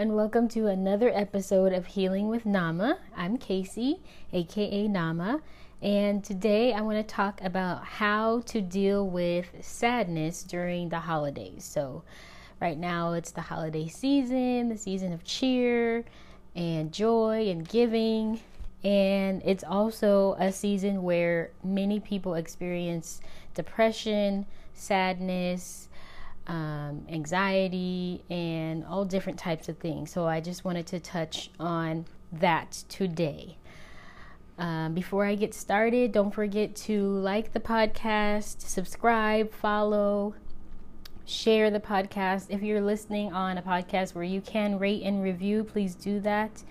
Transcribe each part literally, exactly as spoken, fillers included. and welcome to another episode of Healing with Nama. I'm Casey, aka Nama, and today I want to talk about how to deal with sadness during the holidays. So right now it's the holiday season, the season of cheer and joy and giving, and it's also a season where many people experience depression, sadness, Um, anxiety, and all different types of things. So I just wanted to touch on that today. Um, before I get started, don't forget to like the podcast, subscribe, follow, share the podcast. If you're listening on a podcast where you can rate and review, please do that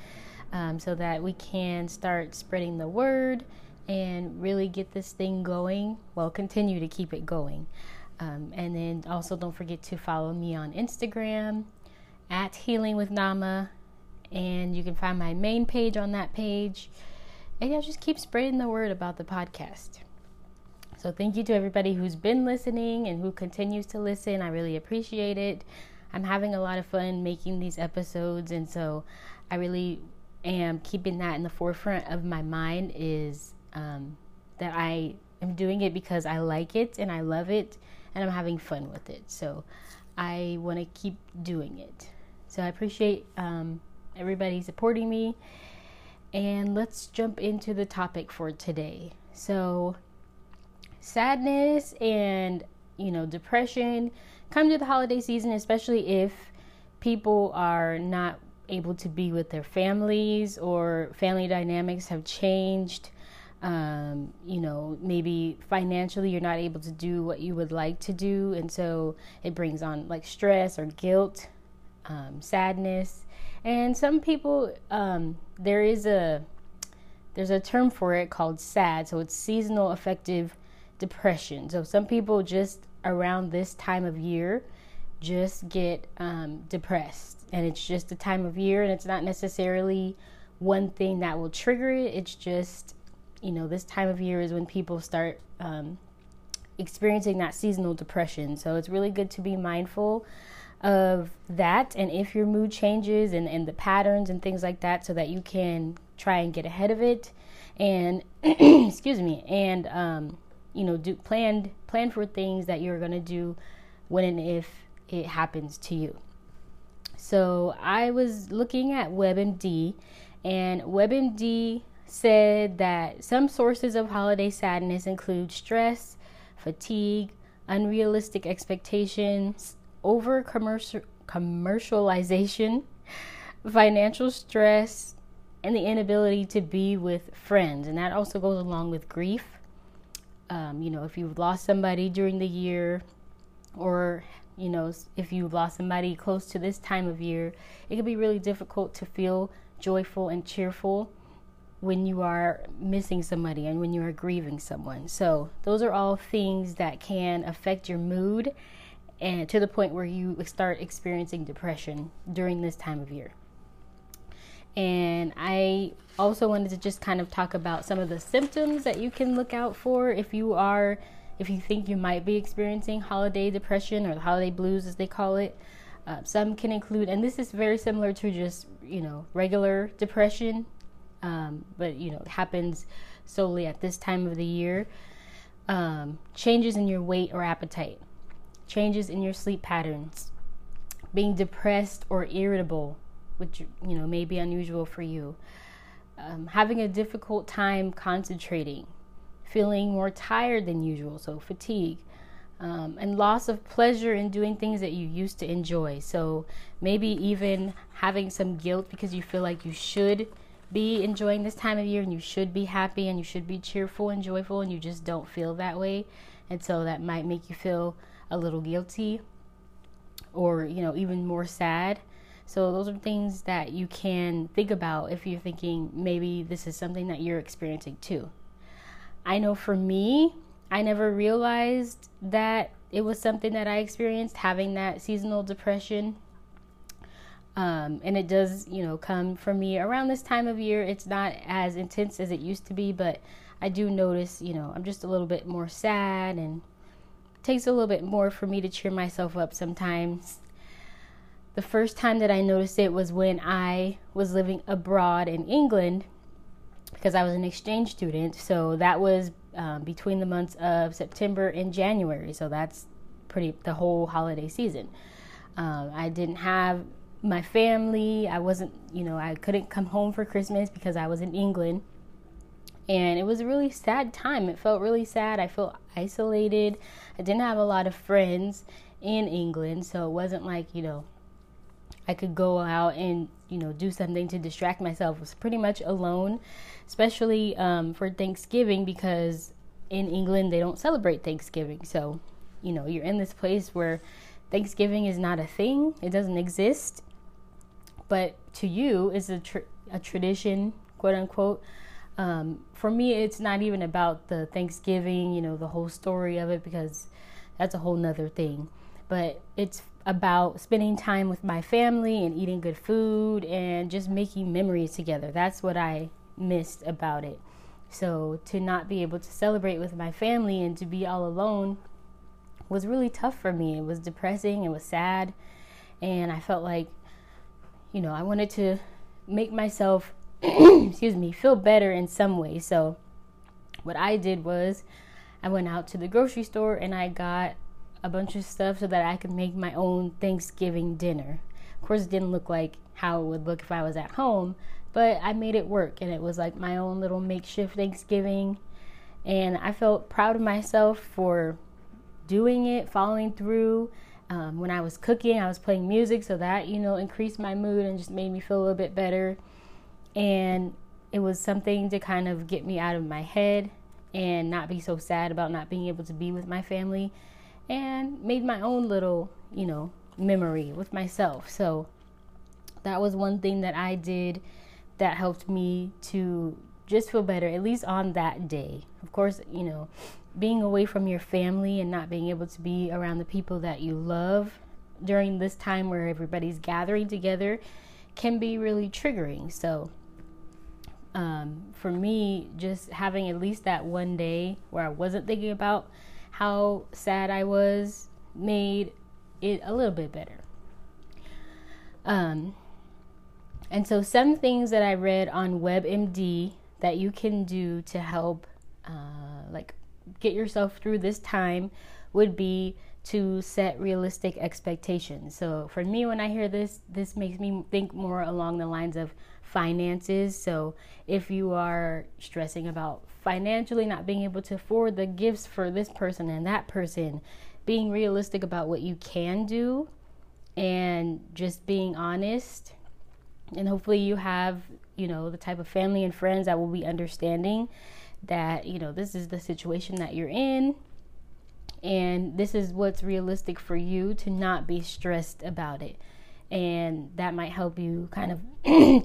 um, so that we can start spreading the word and really get this thing going. Well, continue to keep it going. Um, and then also don't forget to follow me on Instagram at Healing with Nama, and you can find my main page on that page. And yeah, just keep spreading the word about the podcast. So thank you to everybody who's been listening and who continues to listen. I really appreciate it. I'm having a lot of fun making these episodes, and so I really am keeping that in the forefront of my mind, is um, that I am doing it because I like it and I love it. And I'm having fun with it, so I want to keep doing it. So I appreciate um, everybody supporting me, and let's jump into the topic for today. So sadness and, you know, depression come to the holiday season, especially if people are not able to be with their families or family dynamics have changed. Um, you know, maybe financially you're not able to do what you would like to do, and so it brings on like stress or guilt, um, sadness. And some people, um, there is a there's a term for it called SAD, so it's seasonal affective depression. So some people just around this time of year just get um, depressed, and it's just the time of year, and it's not necessarily one thing that will trigger it. It's just, you know, this time of year is when people start um, experiencing that seasonal depression. So it's really good to be mindful of that, and if your mood changes and, and the patterns and things like that, so that you can try and get ahead of it and excuse me, and um, you know, do plan plan for things that you're gonna do when and if it happens to you. So I was looking at WebMD, and WebMD said that some sources of holiday sadness include stress, fatigue, unrealistic expectations, over commercial commercialization, financial stress, and the inability to be with friends. And that also goes along with grief. Um, you know, if you've lost somebody during the year, or, you know, if you've lost somebody close to this time of year, it can be really difficult to feel joyful and cheerful when you are missing somebody and when you are grieving someone. So those are all things that can affect your mood, and to the point where you start experiencing depression during this time of year. And I also wanted to just kind of talk about some of the symptoms that you can look out for if you are, if you think you might be experiencing holiday depression, or the holiday blues as they call it. Uh, some can include, and this is very similar to just, you know, regular depression, Um, but, you know, it happens solely at this time of the year. Um, changes in your weight or appetite, changes in your sleep patterns, being depressed or irritable, which, you know, may be unusual for you, um, having a difficult time concentrating, feeling more tired than usual, so fatigue, um, and loss of pleasure in doing things that you used to enjoy. So maybe even having some guilt because you feel like you should be enjoying this time of year, and you should be happy, and you should be cheerful and joyful, and you just don't feel that way, and so that might make you feel a little guilty, or, you know, even more sad. So those are things that you can think about if you're thinking maybe this is something that you're experiencing too. I know for me, I never realized that it was something that I experienced, having that seasonal depression. Um, and it does, you know, come from me around this time of year. It's not as intense as it used to be, but I do notice, you know, I'm just a little bit more sad, and it takes a little bit more for me to cheer myself up sometimes. The first time that I noticed it was when I was living abroad in England, because I was an exchange student. So that was um, between the months of September and January. So that's pretty the whole holiday season. Um, I didn't have my family. I wasn't, you know, I couldn't come home for Christmas because I was in England. And it was a really sad time. It felt really sad. I felt isolated. I didn't have a lot of friends in England. So it wasn't like, you know, I could go out and, you know, do something to distract myself. I was pretty much alone, especially um, for Thanksgiving, because in England they don't celebrate Thanksgiving. So, you know, you're in this place where Thanksgiving is not a thing. It doesn't exist. But to you, it's a, tr- a tradition, quote unquote. Um, for me, it's not even about the Thanksgiving, you know, the whole story of it, because that's a whole nother thing. But it's about spending time with my family and eating good food and just making memories together. That's what I missed about it. So to not be able to celebrate with my family and to be all alone was really tough for me. It was depressing. It was sad. And I felt like, you know, I wanted to make myself excuse me, feel better in some way. So what I did was I went out to the grocery store and I got a bunch of stuff so that I could make my own Thanksgiving dinner. Of course, it didn't look like how it would look if I was at home, but I made it work, and it was like my own little makeshift Thanksgiving. And I felt proud of myself for doing it, following through. Um, when I was cooking, I was playing music, so that, you know, increased my mood and just made me feel a little bit better. And it was something to kind of get me out of my head and not be so sad about not being able to be with my family, and made my own little, you know, memory with myself. So that was one thing that I did that helped me to just feel better, at least on that day. Of course, you know, being away from your family and not being able to be around the people that you love during this time where everybody's gathering together can be really triggering. So Um, for me, just having at least that one day where I wasn't thinking about how sad I was made it a little bit better. Um, and so some things that I read on WebMD that you can do to help uh, like get yourself through this time would be to set realistic expectations. So for me, when I hear this, this makes me think more along the lines of finances. So if you are stressing about financially not being able to afford the gifts for this person and that person, being realistic about what you can do and just being honest. And hopefully you have, you know, the type of family and friends that will be understanding that, you know, this is the situation that you're in and this is what's realistic for you, to not be stressed about it. And that might help you kind of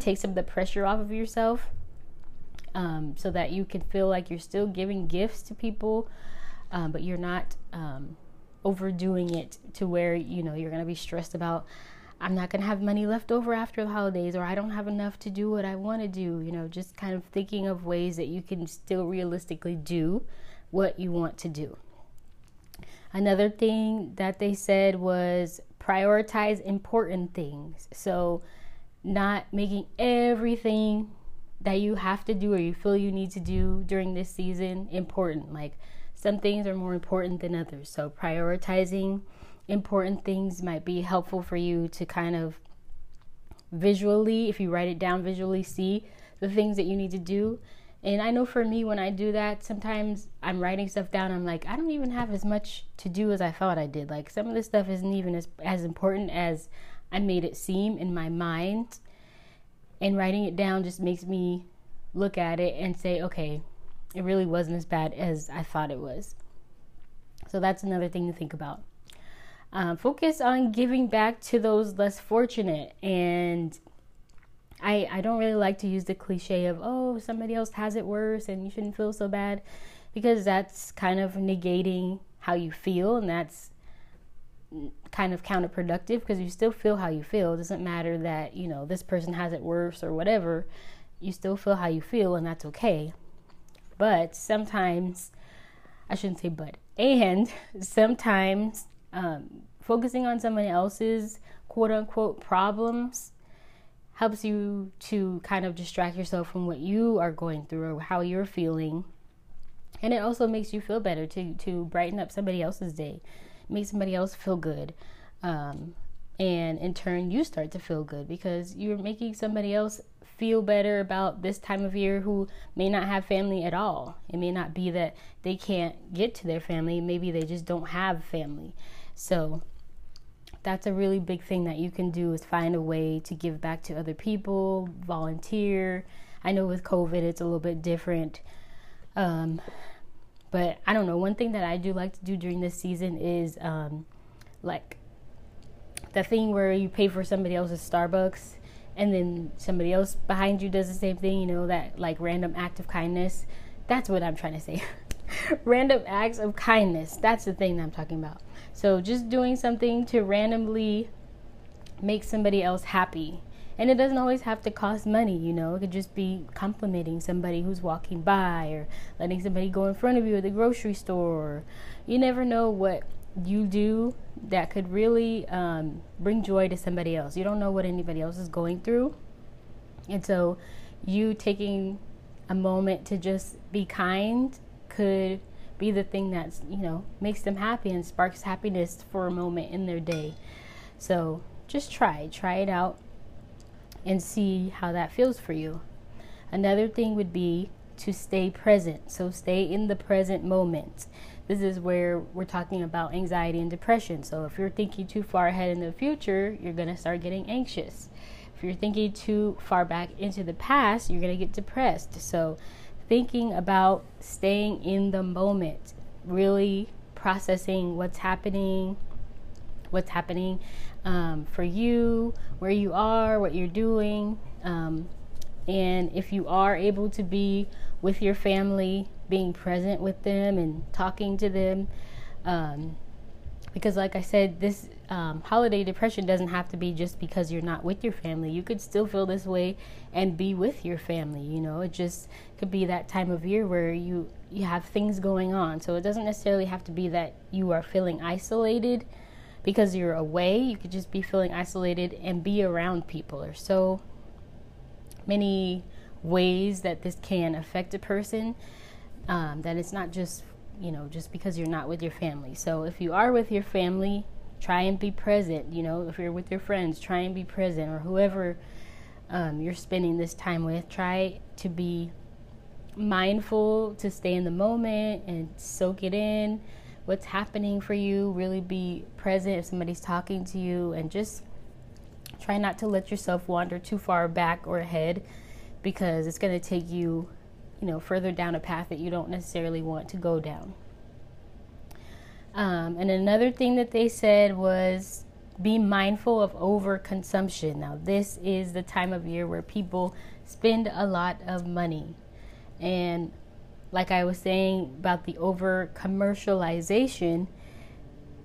take some of the pressure off of yourself, um, so that you can feel like you're still giving gifts to people, um, but you're not um, overdoing it to where, you know, you're going to be stressed about, I'm not going to have money left over after the holidays, or I don't have enough to do what I want to do. You know, just kind of thinking of ways that you can still realistically do what you want to do. Another thing that they said was prioritize important things. So not making everything that you have to do or you feel you need to do during this season important. Like, some things are more important than others. So prioritizing important things might be helpful for you to kind of visually, if you write it down, visually see the things that you need to do. And I know for me, when I do that, sometimes I'm writing stuff down. I'm like, I don't even have as much to do as I thought I did. Like, some of this stuff isn't even as, as important as I made it seem in my mind. And writing it down just makes me look at it and say, okay, it really wasn't as bad as I thought it was. So that's another thing to think about. Um, focus on giving back to those less fortunate. And I, I don't really like to use the cliche of, oh, somebody else has it worse and you shouldn't feel so bad, because that's kind of negating how you feel, and that's kind of counterproductive, because you still feel how you feel. It doesn't matter that, you know, this person has it worse or whatever. You still feel how you feel, and that's okay. But sometimes, I shouldn't say but, and sometimes um, focusing on someone else's quote unquote problems helps you to kind of distract yourself from what you are going through or how you're feeling. And it also makes you feel better to, to brighten up somebody else's day, make somebody else feel good. Um, and in turn, you start to feel good because you're making somebody else feel better about this time of year who may not have family at all. It may not be that they can't get to their family. Maybe they just don't have family. So that's a really big thing that you can do, is find a way to give back to other people, volunteer. I know with COVID, it's a little bit different. Um, but I don't know. One thing that I do like to do during this season is um, like the thing where you pay for somebody else's Starbucks and then somebody else behind you does the same thing, you know, that like random act of kindness. That's what I'm trying to say. Random acts of kindness. That's the thing that I'm talking about. So just doing something to randomly make somebody else happy. And it doesn't always have to cost money, you know. It could just be complimenting somebody who's walking by, or letting somebody go in front of you at the grocery store. You never know what you do that could really um, bring joy to somebody else. You don't know what anybody else is going through. And so you taking a moment to just be kind could be the thing that's, you know, makes them happy and sparks happiness for a moment in their day. So just try, try it out and see how that feels for you. Another thing would be to stay present. So stay in the present moment. This is where we're talking about anxiety and depression. So if you're thinking too far ahead in the future, you're going to start getting anxious. If you're thinking too far back into the past, you're going to get depressed. So thinking about staying in the moment, really processing what's happening, what's happening um, for you, where you are, what you're doing. Um, and if you are able to be with your family, being present with them and talking to them. Um, because like I said, this um, holiday depression doesn't have to be just because you're not with your family. You could still feel this way and be with your family. You know, it just could be that time of year where you, you have things going on. So it doesn't necessarily have to be that you are feeling isolated because you're away. You could just be feeling isolated and be around people. There's so many ways that this can affect a person. Um, that it's not just, you know, just because you're not with your family. So if you are with your family, try and be present. You know, if you're with your friends, try and be present, or whoever um, you're spending this time with, try to be mindful, to stay in the moment and soak it in. What's happening for you, really be present if somebody's talking to you, and just try not to let yourself wander too far back or ahead, because it's going to take you you know, further down a path that you don't necessarily want to go down. Um, and another thing that they said was be mindful of overconsumption. Now, this is the time of year where people spend a lot of money. And like I was saying about the over-commercialization,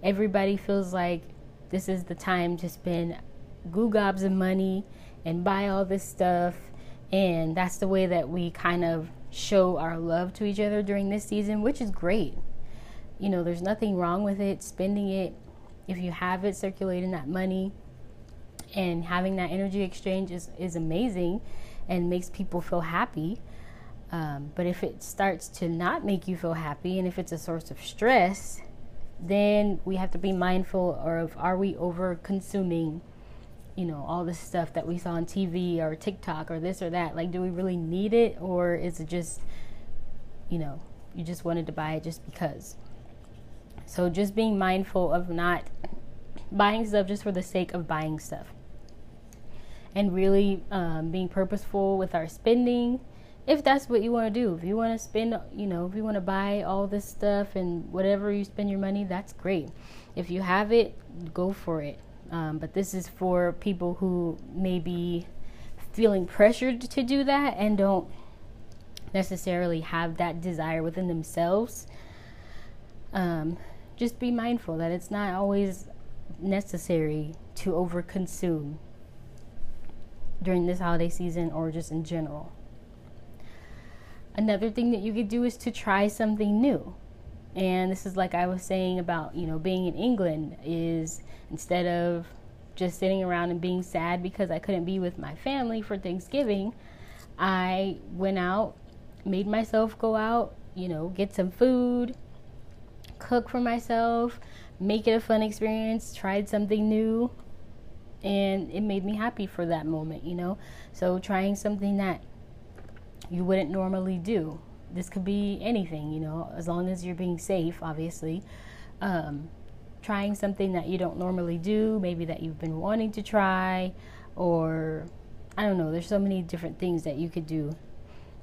everybody feels like this is the time to spend goo gobs of money and buy all this stuff. And that's the way that we kind of show our love to each other during this season, which is great. You know, there's nothing wrong with it, spending it. If you have it, circulating that money and having that energy exchange is, is amazing and makes people feel happy. Um, but if it starts to not make you feel happy, and if it's a source of stress, then we have to be mindful of, are we over-consuming, you know, all this stuff that we saw on T V or TikTok or this or that? Like, do we really need it, or is it just, you know, you just wanted to buy it just because? So just being mindful of not buying stuff just for the sake of buying stuff, and really um, being purposeful with our spending. If that's what you want to do, if you want to spend, you know, if you want to buy all this stuff and whatever you spend your money, that's great. If you have it, go for it. Um, but this is for people who may be feeling pressured to do that and don't necessarily have that desire within themselves. Um, just be mindful that it's not always necessary to overconsume during this holiday season or just in general. Another thing that you could do is to try something new. And this is like I was saying about, you know, being in England, is instead of just sitting around and being sad because I couldn't be with my family for Thanksgiving, I went out, made myself go out, you know, get some food, cook for myself, make it a fun experience, tried something new, and it made me happy for that moment, you know. So trying something that you wouldn't normally do. This could be anything, you know, as long as you're being safe, obviously. Um, trying something that you don't normally do, maybe that you've been wanting to try, or I don't know, there's so many different things that you could do,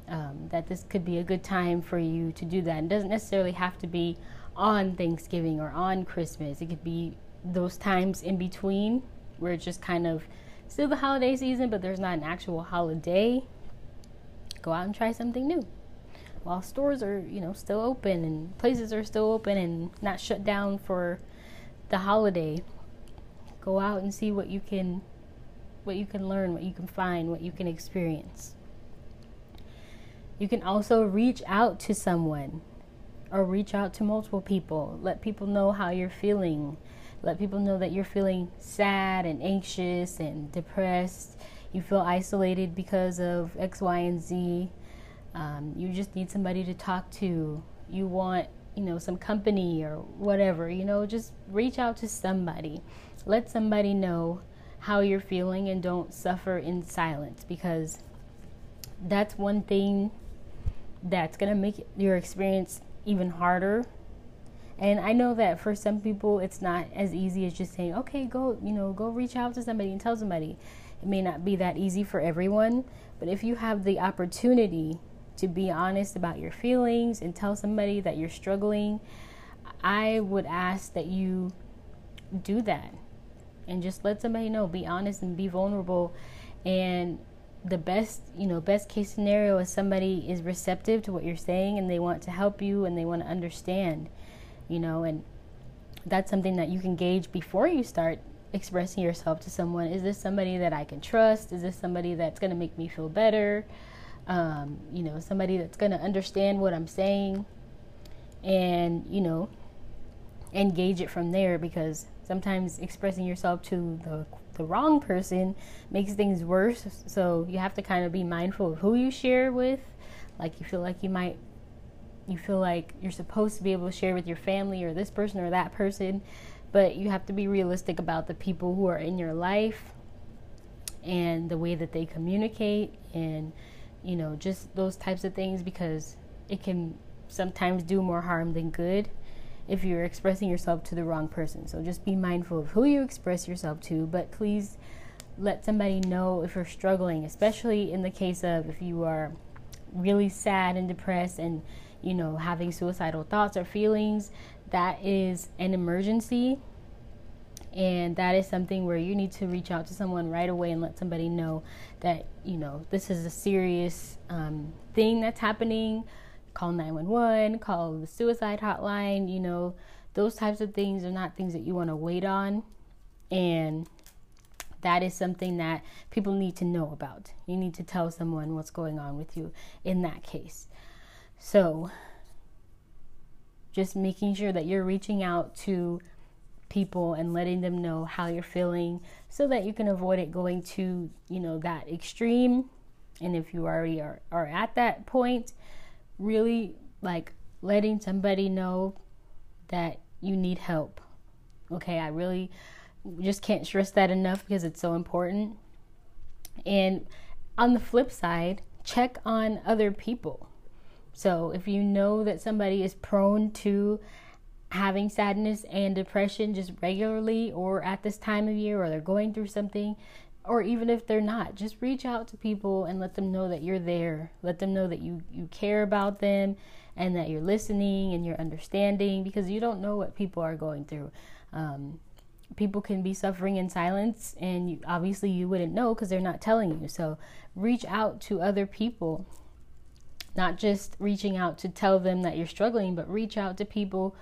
um, that this could be a good time for you to do that. It doesn't necessarily have to be on Thanksgiving or on Christmas. It could be those times in between where it's just kind of still the holiday season, but there's not an actual holiday. Go out and try something new. While stores are, you know, still open and places are still open and not shut down for the holiday, go out and see what you can, what you can learn, what you can find, what you can experience. You can also reach out to someone or reach out to multiple people. Let people know how you're feeling. Let people know that you're feeling sad and anxious and depressed. You feel isolated because of X, Y, and Z. Um, you just need somebody to talk to. You want, you know, some company or whatever, you know, just reach out to somebody. Let somebody know how you're feeling and don't suffer in silence, because that's one thing that's going to make your experience even harder. And I know that for some people, it's not as easy as just saying, okay, go, you know, go reach out to somebody and tell somebody. It may not be that easy for everyone, but if you have the opportunity to be honest about your feelings and tell somebody that you're struggling, I would ask that you do that and just let somebody know. Be honest and be vulnerable, and the best, you know, best case scenario is somebody is receptive to what you're saying and they want to help you and they want to understand, you know. And that's something that you can gauge before you start expressing yourself to someone. Is this somebody that I can trust? Is this somebody that's going to make me feel better? Um, you know, somebody that's going to understand what I'm saying, and, you know, engage it from there, because sometimes expressing yourself to the, the wrong person makes things worse. So you have to kind of be mindful of who you share with. Like, you feel like you might, you feel like you're supposed to be able to share with your family or this person or that person, but you have to be realistic about the people who are in your life and the way that they communicate and, you know, just those types of things, because it can sometimes do more harm than good if you're expressing yourself to the wrong person. So just be mindful of who you express yourself to, but please let somebody know if you're struggling, especially in the case of if you are really sad and depressed and, you know, having suicidal thoughts or feelings. That is an emergency, and that is something where you need to reach out to someone right away and let somebody know that, you know, this is a serious um, thing that's happening. Call nine one one, call the suicide hotline. You know, those types of things are not things that you want to wait on, and that is something that people need to know about. You need to tell someone what's going on with you in that case. So just making sure that you're reaching out to people and letting them know how you're feeling so that you can avoid it going to, you know, that extreme. And if you already are, are at that point, really like letting somebody know that you need help. Okay, I really just can't stress that enough because it's so important. And on the flip side, check on other people. So if you know that somebody is prone to having sadness and depression just regularly or at this time of year, or they're going through something, or even if they're not, just reach out to people and let them know that you're there. Let them know that you, you care about them and that you're listening and you're understanding, because you don't know what people are going through. Um, people can be suffering in silence, and you, obviously you wouldn't know because they're not telling you. So reach out to other people. Not just reaching out to tell them that you're struggling, but reach out to people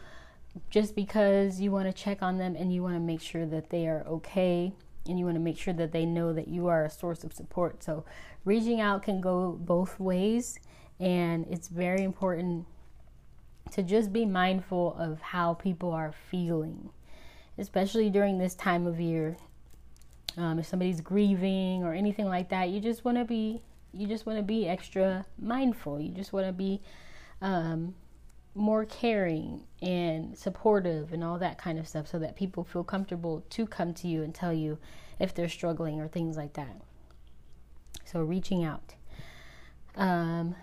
just because you want to check on them and you want to make sure that they are okay, and you want to make sure that they know that you are a source of support. So reaching out can go both ways, and it's very important to just be mindful of how people are feeling, especially during this time of year. Um, if somebody's grieving or anything like that, you just want to be, you just want to be extra mindful. You just want to be um, more caring and supportive and all that kind of stuff, so that people feel comfortable to come to you and tell you if they're struggling or things like that. So reaching out. Um,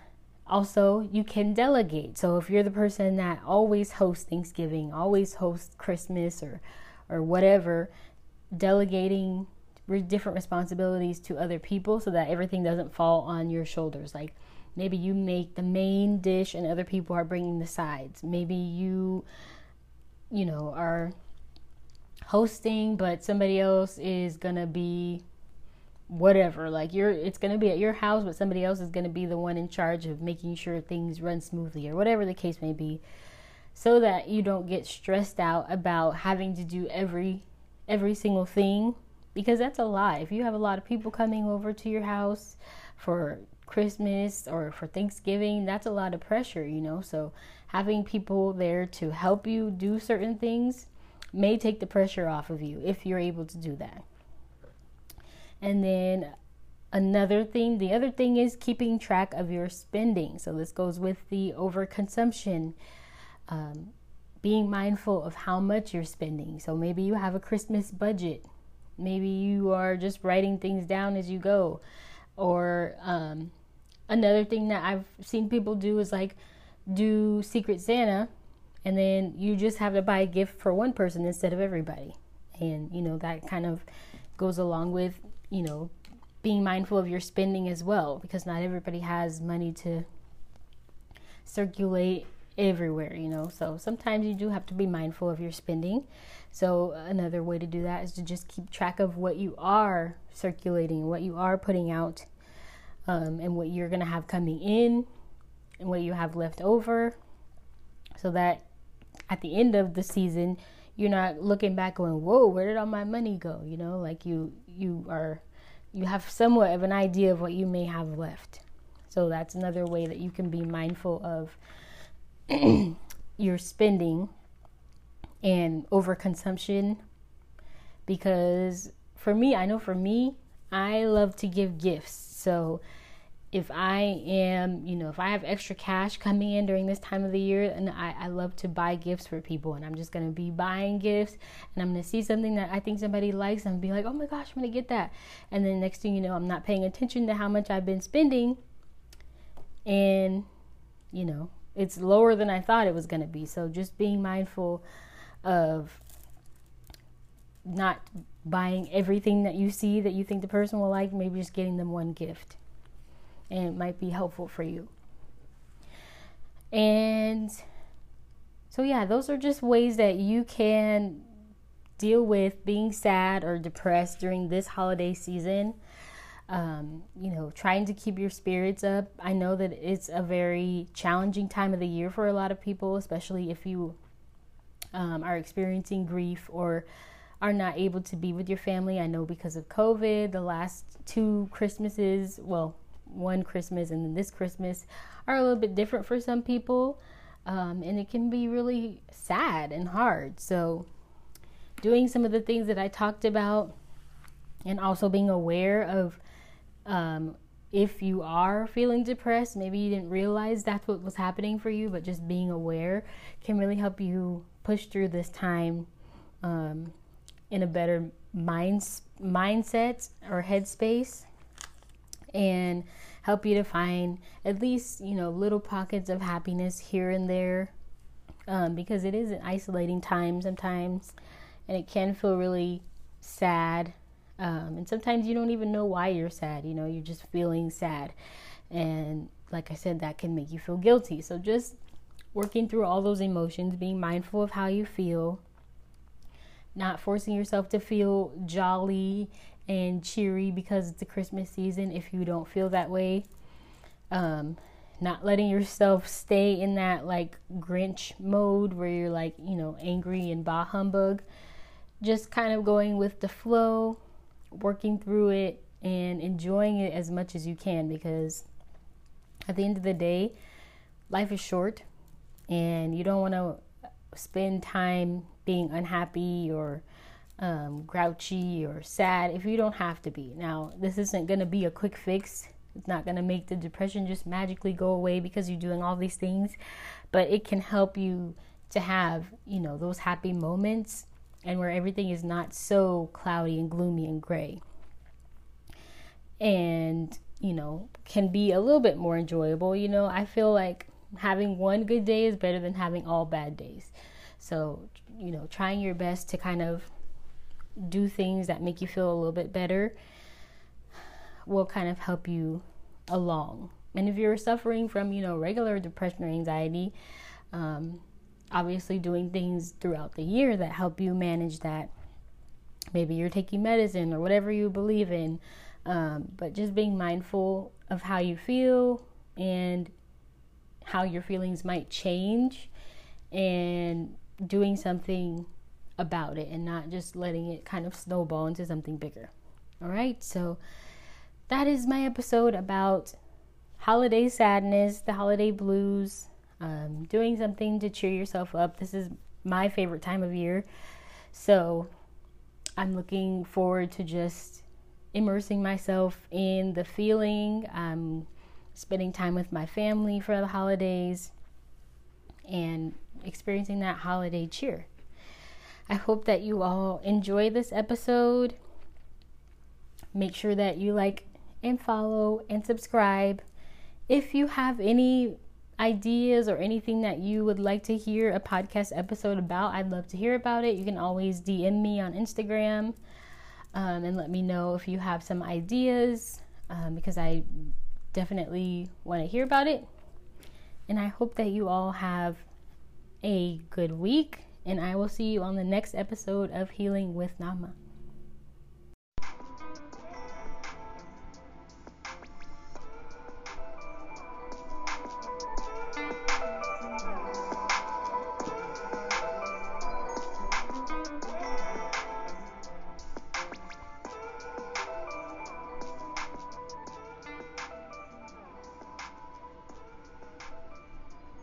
also, you can delegate. So if you're the person that always hosts Thanksgiving, always hosts Christmas or, or whatever, delegating different responsibilities to other people so that everything doesn't fall on your shoulders. Like maybe you make the main dish and other people are bringing the sides. Maybe you, you know, are hosting, but somebody else is going to be whatever. Like you're, it's going to be at your house, but somebody else is going to be the one in charge of making sure things run smoothly or whatever the case may be, so that you don't get stressed out about having to do every every single thing, because that's a lot. If you have a lot of people coming over to your house for Christmas or for Thanksgiving, that's a lot of pressure, you know. So having people there to help you do certain things may take the pressure off of you if you're able to do that. And then another thing, the other thing is keeping track of your spending. So this goes with the overconsumption, um, being mindful of how much you're spending. So maybe you have a Christmas budget. Maybe you are just writing things down as you go. Or um, another thing that I've seen people do is like do Secret Santa, and then you just have to buy a gift for one person instead of everybody. And, you know, that kind of goes along with, you know, being mindful of your spending as well, because not everybody has money to circulate everywhere, you know. So sometimes you do have to be mindful of your spending. So another way to do that is to just keep track of what you are circulating, what you are putting out, um, and what you're going to have coming in and what you have left over, so that at the end of the season, you're not looking back going, whoa, where did all my money go? You know, like you, you are, you have somewhat of an idea of what you may have left. So that's another way that you can be mindful of your spending and overconsumption. Because for me, I know for me, I love to give gifts. So if I am, you know, if I have extra cash coming in during this time of the year, and I, I love to buy gifts for people, and I'm just going to be buying gifts, and I'm going to see something that I think somebody likes and be like, oh my gosh, I'm going to get that. And then next thing you know, I'm not paying attention to how much I've been spending, and, you know, it's lower than I thought it was going to be. So just being mindful of not buying everything that you see that you think the person will like, maybe just getting them one gift. And it might be helpful for you. And so yeah, those are just ways that you can deal with being sad or depressed during this holiday season. Um, you know, trying to keep your spirits up. I know that it's a very challenging time of the year for a lot of people, especially if you um, are experiencing grief or are not able to be with your family. I know because of COVID, the last two Christmases, well, one Christmas and then this Christmas, are a little bit different for some people, um, and it can be really sad and hard. So doing some of the things that I talked about, and also being aware of um, if you are feeling depressed, maybe you didn't realize that's what was happening for you, but just being aware can really help you push through this time um, in a better mind mindset or headspace, and help you to find at least, you know, little pockets of happiness here and there, um, because it is an isolating time sometimes, and it can feel really sad, um, and sometimes you don't even know why you're sad. You know, you're just feeling sad, and like I said, that can make you feel guilty. So just working through all those emotions, being mindful of how you feel, not forcing yourself to feel jolly and cheery because it's the Christmas season if you don't feel that way, um not letting yourself stay in that like Grinch mode where you're like, you know, angry and bah humbug. Just kind of going with the flow, working through it, and enjoying it as much as you can, because at the end of the day, life is short, and you don't want to spend time being unhappy or um, grouchy or sad if you don't have to be. Now, this isn't going to be a quick fix. It's not going to make the depression just magically go away because you're doing all these things, but it can help you to have, you know, those happy moments and where everything is not so cloudy and gloomy and gray, and, you know, can be a little bit more enjoyable. You know, I feel like having one good day is better than having all bad days. So, you know, trying your best to kind of do things that make you feel a little bit better will kind of help you along. And if you're suffering from, you know, regular depression or anxiety, um, obviously doing things throughout the year that help you manage that. Maybe you're taking medicine or whatever you believe in, um, but just being mindful of how you feel and how your feelings might change and doing something about it and not just letting it kind of snowball into something bigger. All right, so that is my episode about holiday sadness, the holiday blues, um, doing something to cheer yourself up. This is my favorite time of year. So I'm looking forward to just immersing myself in the feeling. I'm spending time with my family for the holidays and experiencing that holiday cheer. I hope that you all enjoy this episode. Make sure that you like and follow and subscribe. If you have any ideas or anything that you would like to hear a podcast episode about, I'd love to hear about it. You can always D M me on Instagram um, and let me know if you have some ideas, um, because I definitely want to hear about it. And I hope that you all have a good week, and I will see you on the next episode of Healing with Nama.